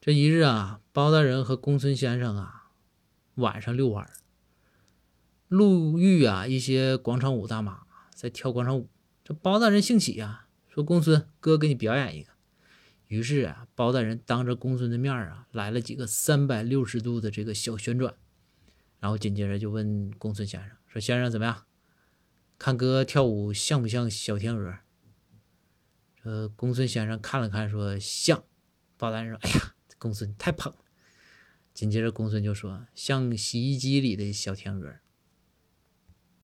这一日啊，包大人和公孙先生啊，晚上遛弯儿，路遇啊一些广场舞大妈在跳广场舞。这包大人兴起啊，说公孙哥给你表演一个。于是啊，包大人当着公孙的面啊，来了几个360度的这个小旋转，然后紧接着就问公孙先生说：“先生怎么样？看哥跳舞像不像小天鹅？”这公孙先生看了看说：“像。”包大人说：“哎呀，公孙太捧了。”紧接着公孙就说：“像洗衣机里的小天鹅。”